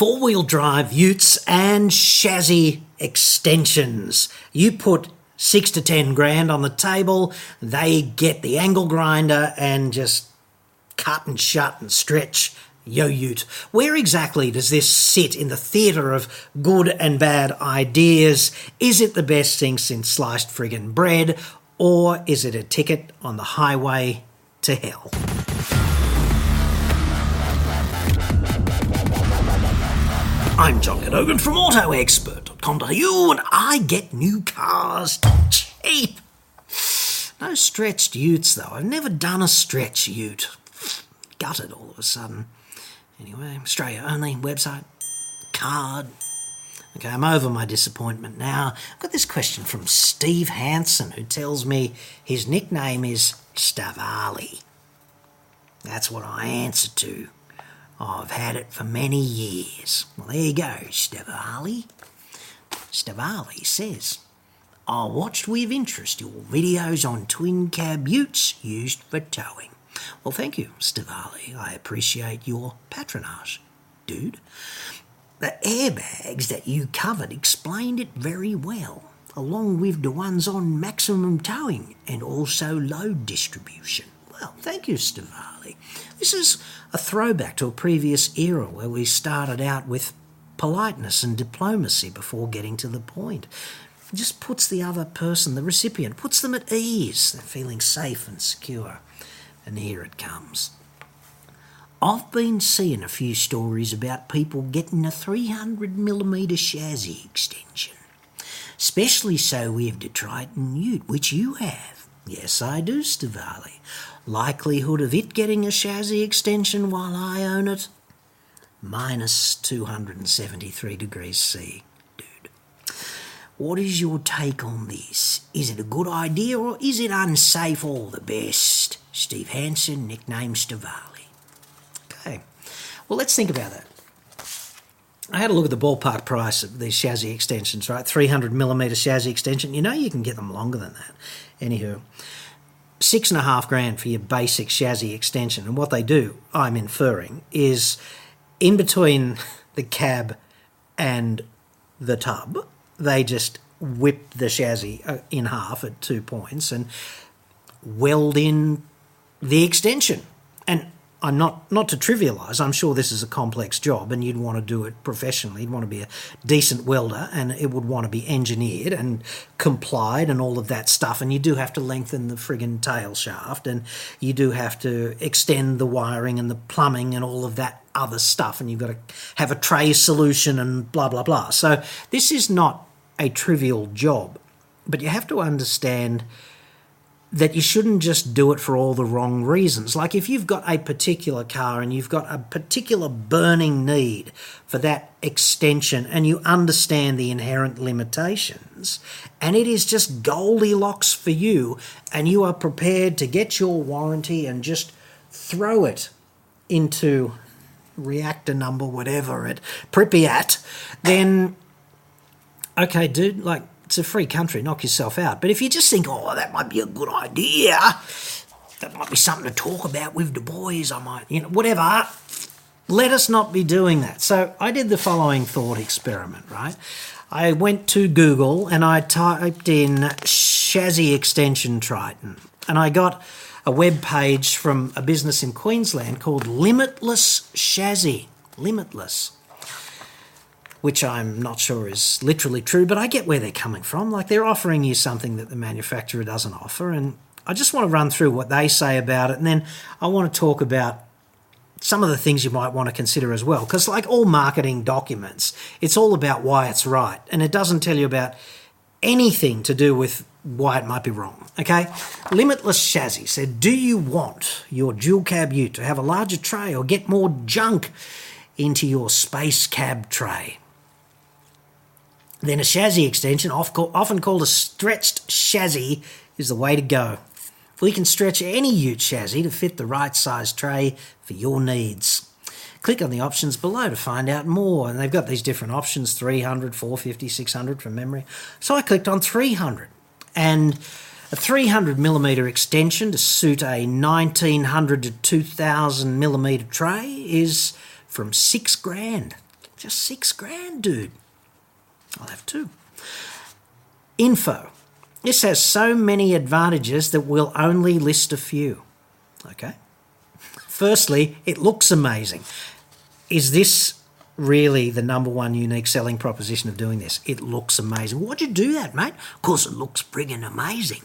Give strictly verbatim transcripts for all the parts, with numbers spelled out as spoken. four-wheel drive utes and Shazzy extensions. You put six to ten grand on the table, they get the angle grinder and just cut and shut and stretch your ute. Where exactly does this sit in the theatre of good and bad ideas? Is it the best thing since sliced friggin' bread, or is it a ticket on the highway to hell? I'm John Edogan from auto expert dot com dot a u and I get new cars cheap. No stretched utes though. I've never done a stretch ute. Gutted all of a sudden. Anyway, Australia only, website, card. Okay, I'm over my disappointment now. I've got this question from Steve Hansen, who tells me his nickname is Stivali. That's what I answer to. Oh, I've had it for many years. Well, there you go, Stivali. Stivali says, I watched with interest your videos on twin cab utes used for towing. Well, thank you, Stivali. I appreciate your patronage, dude. The airbags that you covered explained it very well, along with the ones on maximum towing and also load distribution. Well, thank you, Stivali. This is a throwback to a previous era where we started out with politeness and diplomacy before getting to the point. It just puts the other person, the recipient, puts them at ease. They're feeling safe and secure. And here it comes. I've been seeing a few stories about people getting a three hundred millimeter Shazzy extension. Especially so with Detroit Ute, which you have. Yes, I do, Stivali. Likelihood of it getting a Shazzy extension while I own it? Minus two hundred seventy-three degrees C, dude. What is your take on this? Is it a good idea or is it unsafe or the best? Steve Hansen, nickname Stivali. Okay, well, let's think about that. I had a look at the ballpark price of these Shazzy extensions, right? three hundred millimeter Shazzy extension. You know you can get them longer than that. Anywho, six and a half grand for your basic Shazzy extension. And what they do, I'm inferring, is in between the cab and the tub, they just whip the Shazzy in half at two points and weld in the extension. And I'm not, not to trivialise, I'm sure this is a complex job and you'd want to do it professionally. You'd want to be a decent welder and it would want to be engineered and complied and all of that stuff. And you do have to lengthen the friggin' tail shaft and you do have to extend the wiring and the plumbing and all of that other stuff. And you've got to have a tray solution and blah, blah, blah. So this is not a trivial job, but you have to understand that you shouldn't just do it for all the wrong reasons. Like if you've got a particular car and you've got a particular burning need for that extension and you understand the inherent limitations and it is just Goldilocks for you and you are prepared to get your warranty and just throw it into reactor number whatever at Pripyat, then, okay, dude, like, it's a free country, knock yourself out. But if you just think, oh, that might be a good idea, that might be something to talk about with the boys, I might, you know, whatever, let us not be doing that. So I did the following thought experiment, right? I went to Google and I typed in Shazzy Extension Triton and I got a web page from a business in Queensland called Limitless Shazzy, Limitless, which I'm not sure is literally true, but I get where they're coming from. Like they're offering you something that the manufacturer doesn't offer, and I just want to run through what they say about it, and then I want to talk about some of the things you might want to consider as well, because like all marketing documents, it's all about why it's right, and it doesn't tell you about anything to do with why it might be wrong, okay? Limitless Shazzy said, do you want your dual cab ute to have a larger tray or get more junk into your space cab tray? Then a Shazzy extension, often called a stretched Shazzy, is the way to go. We can stretch any ute Shazzy to fit the right size tray for your needs. Click on the options below to find out more. And they've got these different options, three hundred, four fifty, six hundred from memory. So I clicked on three hundred. And a three hundred millimeter extension to suit a nineteen hundred to two thousand millimeter tray is from six grand. Just six grand, dude. I'll have two. Info. This has so many advantages that we'll only list a few. Okay. Firstly, it looks amazing. Is this really the number one unique selling proposition of doing this? It looks amazing. Why'd you do that, mate? Of course, it looks friggin' amazing.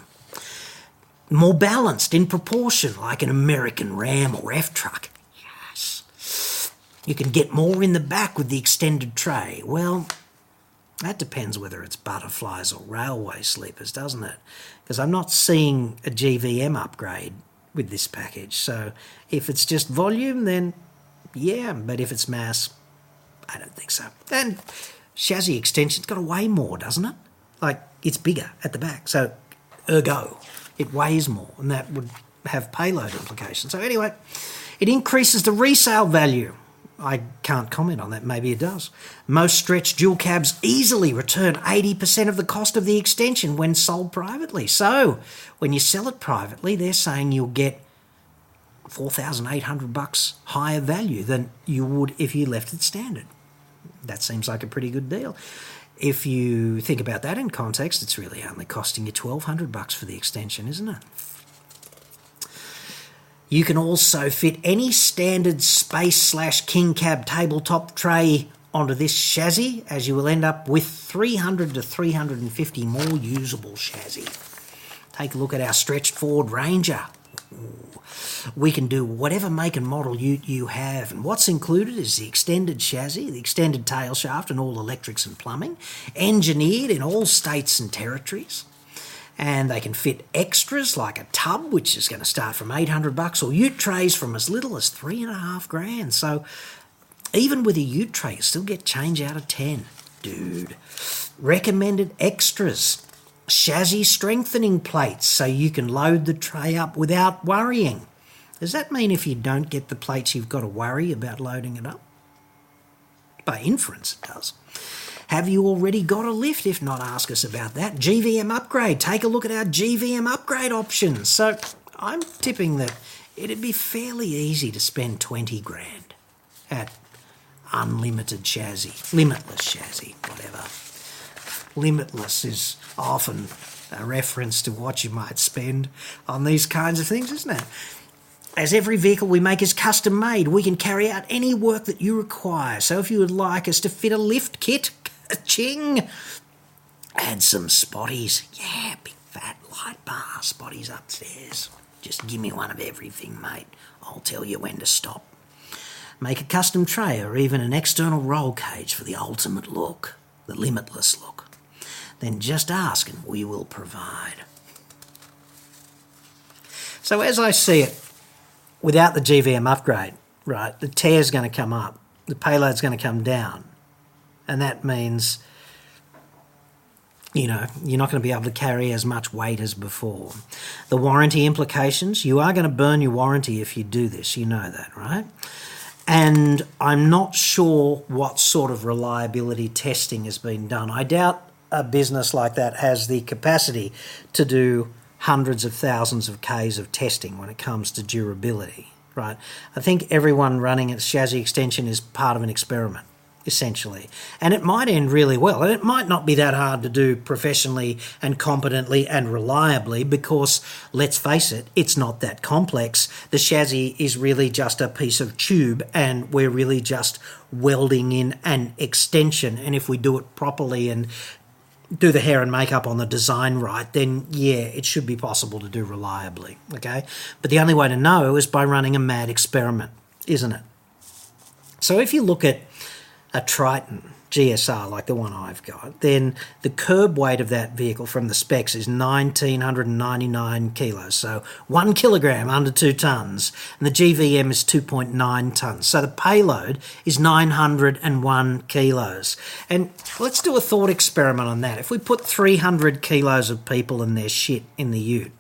More balanced in proportion, like an American Ram or F-Truck. Yes. You can get more in the back with the extended tray. Well, that depends whether it's butterflies or railway sleepers, doesn't it? Because I'm not seeing a G V M upgrade with this package. So if it's just volume, then yeah. But if it's mass, I don't think so. And Shazzy Extension's got to weigh more, doesn't it? Like, it's bigger at the back. So ergo, it weighs more, and that would have payload implications. So anyway, it increases the resale value. I can't comment on that. Maybe it does. Most stretch dual cabs easily return eighty percent of the cost of the extension when sold privately. So when you sell it privately, they're saying you'll get four thousand eight hundred bucks higher value than you would if you left it standard. That seems like a pretty good deal. If you think about that in context, it's really only costing you twelve hundred bucks for the extension, isn't it? You can also fit any standard space slash king cab tabletop tray onto this chassis, as you will end up with three hundred to three hundred fifty more usable chassis. Take a look at our stretched Ford Ranger. Ooh. We can do whatever make and model ute you have, and what's included is the extended chassis, the extended tail shaft, and all electrics and plumbing, engineered in all states and territories. And they can fit extras like a tub, which is going to start from eight hundred bucks, or ute trays from as little as three and a half grand. So even with a ute tray, you still get change out of ten. Dude. Recommended extras. Chassis strengthening plates, so you can load the tray up without worrying. Does that mean if you don't get the plates, you've got to worry about loading it up? By inference, it does. Have you already got a lift? If not, ask us about that. G V M upgrade. Take a look at our G V M upgrade options. So I'm tipping that it'd be fairly easy to spend twenty grand at unlimited chassis, limitless chassis, whatever. Limitless is often a reference to what you might spend on these kinds of things, isn't it? As every vehicle we make is custom made, we can carry out any work that you require. So if you would like us to fit a lift kit, ching, add some spotties. Yeah, big fat light bar, spotties upstairs. Just give me one of everything, mate. I'll tell you when to stop. Make a custom tray or even an external roll cage for the ultimate look, the limitless look. Then just ask and we will provide. So as I see it, without the G V M upgrade, right, the tear's going to come up, the payload's going to come down. And that means, you know, you're not going to be able to carry as much weight as before. The warranty implications, you are going to burn your warranty if you do this. You know that, right? And I'm not sure what sort of reliability testing has been done. I doubt a business like that has the capacity to do hundreds of thousands of Ks of testing when it comes to durability, right? I think everyone running a Shazzy extension is part of an experiment, essentially. And it might end really well. And it might not be that hard to do professionally and competently and reliably because, let's face it, it's not that complex. The chassis is really just a piece of tube and we're really just welding in an extension. And if we do it properly and do the hair and makeup on the design right, then yeah, it should be possible to do reliably, okay? But the only way to know is by running a mad experiment, isn't it? So if you look at a Triton G S R like the one I've got, then the curb weight of that vehicle from the specs is one thousand nine hundred ninety-nine kilos, so one kilogram under two tons, and the G V M is two point nine tons. So the payload is nine hundred one kilos. And let's do a thought experiment on that. If we put three hundred kilos of people and their shit in the ute,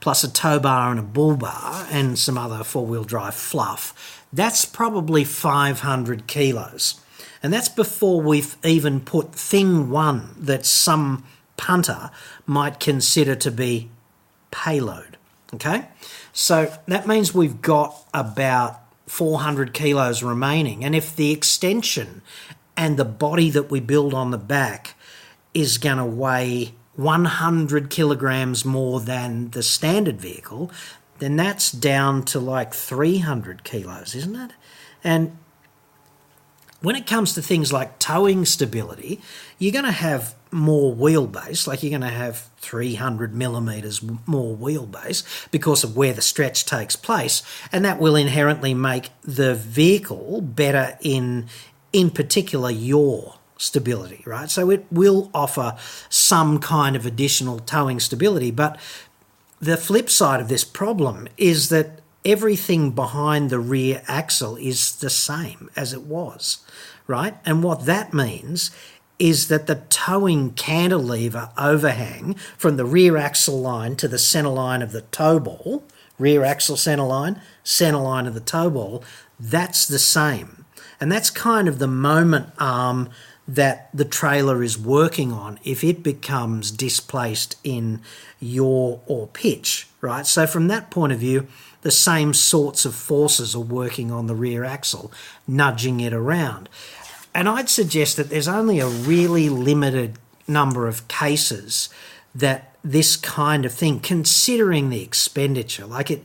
plus a tow bar and a bull bar and some other four-wheel drive fluff, that's probably five hundred kilos. And that's before we've even put thing one that some punter might consider to be payload, okay? So that means we've got about four hundred kilos remaining. And if the extension and the body that we build on the back is going to weigh one hundred kilograms more than the standard vehicle, then that's down to like three hundred kilos, isn't it? And when it comes to things like towing stability, you're going to have more wheelbase, like you're going to have three hundred millimetres more wheelbase because of where the stretch takes place, and that will inherently make the vehicle better in, in particular, your stability, right? So it will offer some kind of additional towing stability, but the flip side of this problem is that everything behind the rear axle is the same as it was, right? And what that means is that the towing cantilever overhang from the rear axle line to the centre line of the tow ball, rear axle centre line, centre line of the tow ball, that's the same. And that's kind of the moment arm that the trailer is working on if it becomes displaced in yaw or pitch, right? So from that point of view, the same sorts of forces are working on the rear axle, nudging it around. And I'd suggest that there's only a really limited number of cases that this kind of thing, considering the expenditure, like it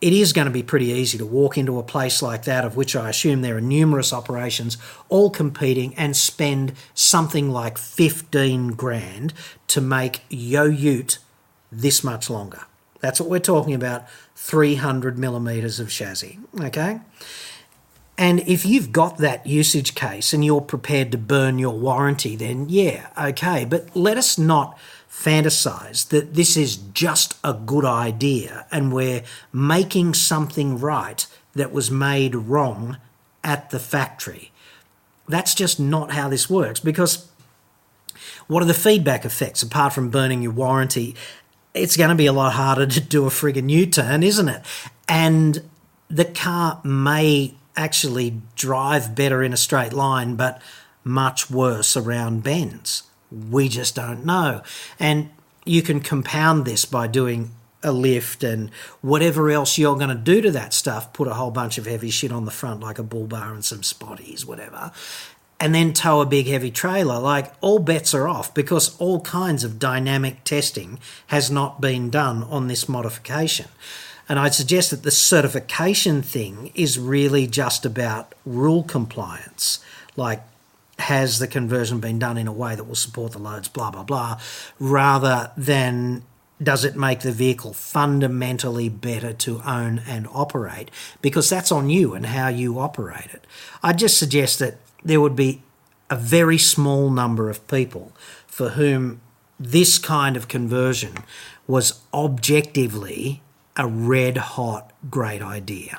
it is going to be pretty easy to walk into a place like that, of which I assume there are numerous operations all competing, and spend something like fifteen grand to make your ute this much longer. That's what we're talking about, three hundred millimetres of chassis, okay? And if you've got that usage case and you're prepared to burn your warranty, then yeah, okay. But let us not fantasize that this is just a good idea and we're making something right that was made wrong at the factory. That's just not how this works, because what are the feedback effects apart from burning your warranty? It's going to be a lot harder to do a friggin' U-turn, isn't it? And the car may actually drive better in a straight line, but much worse around bends. We just don't know. And you can compound this by doing a lift and whatever else you're going to do to that stuff, put a whole bunch of heavy shit on the front, like a bull bar and some spotties, whatever, and then tow a big heavy trailer. Like, all bets are off, because all kinds of dynamic testing has not been done on this modification. And I'd suggest that the certification thing is really just about rule compliance. Like, has the conversion been done in a way that will support the loads, blah, blah, blah, rather than does it make the vehicle fundamentally better to own and operate, because that's on you and how you operate it. I'd just suggest that there would be a very small number of people for whom this kind of conversion was objectively a red-hot great idea.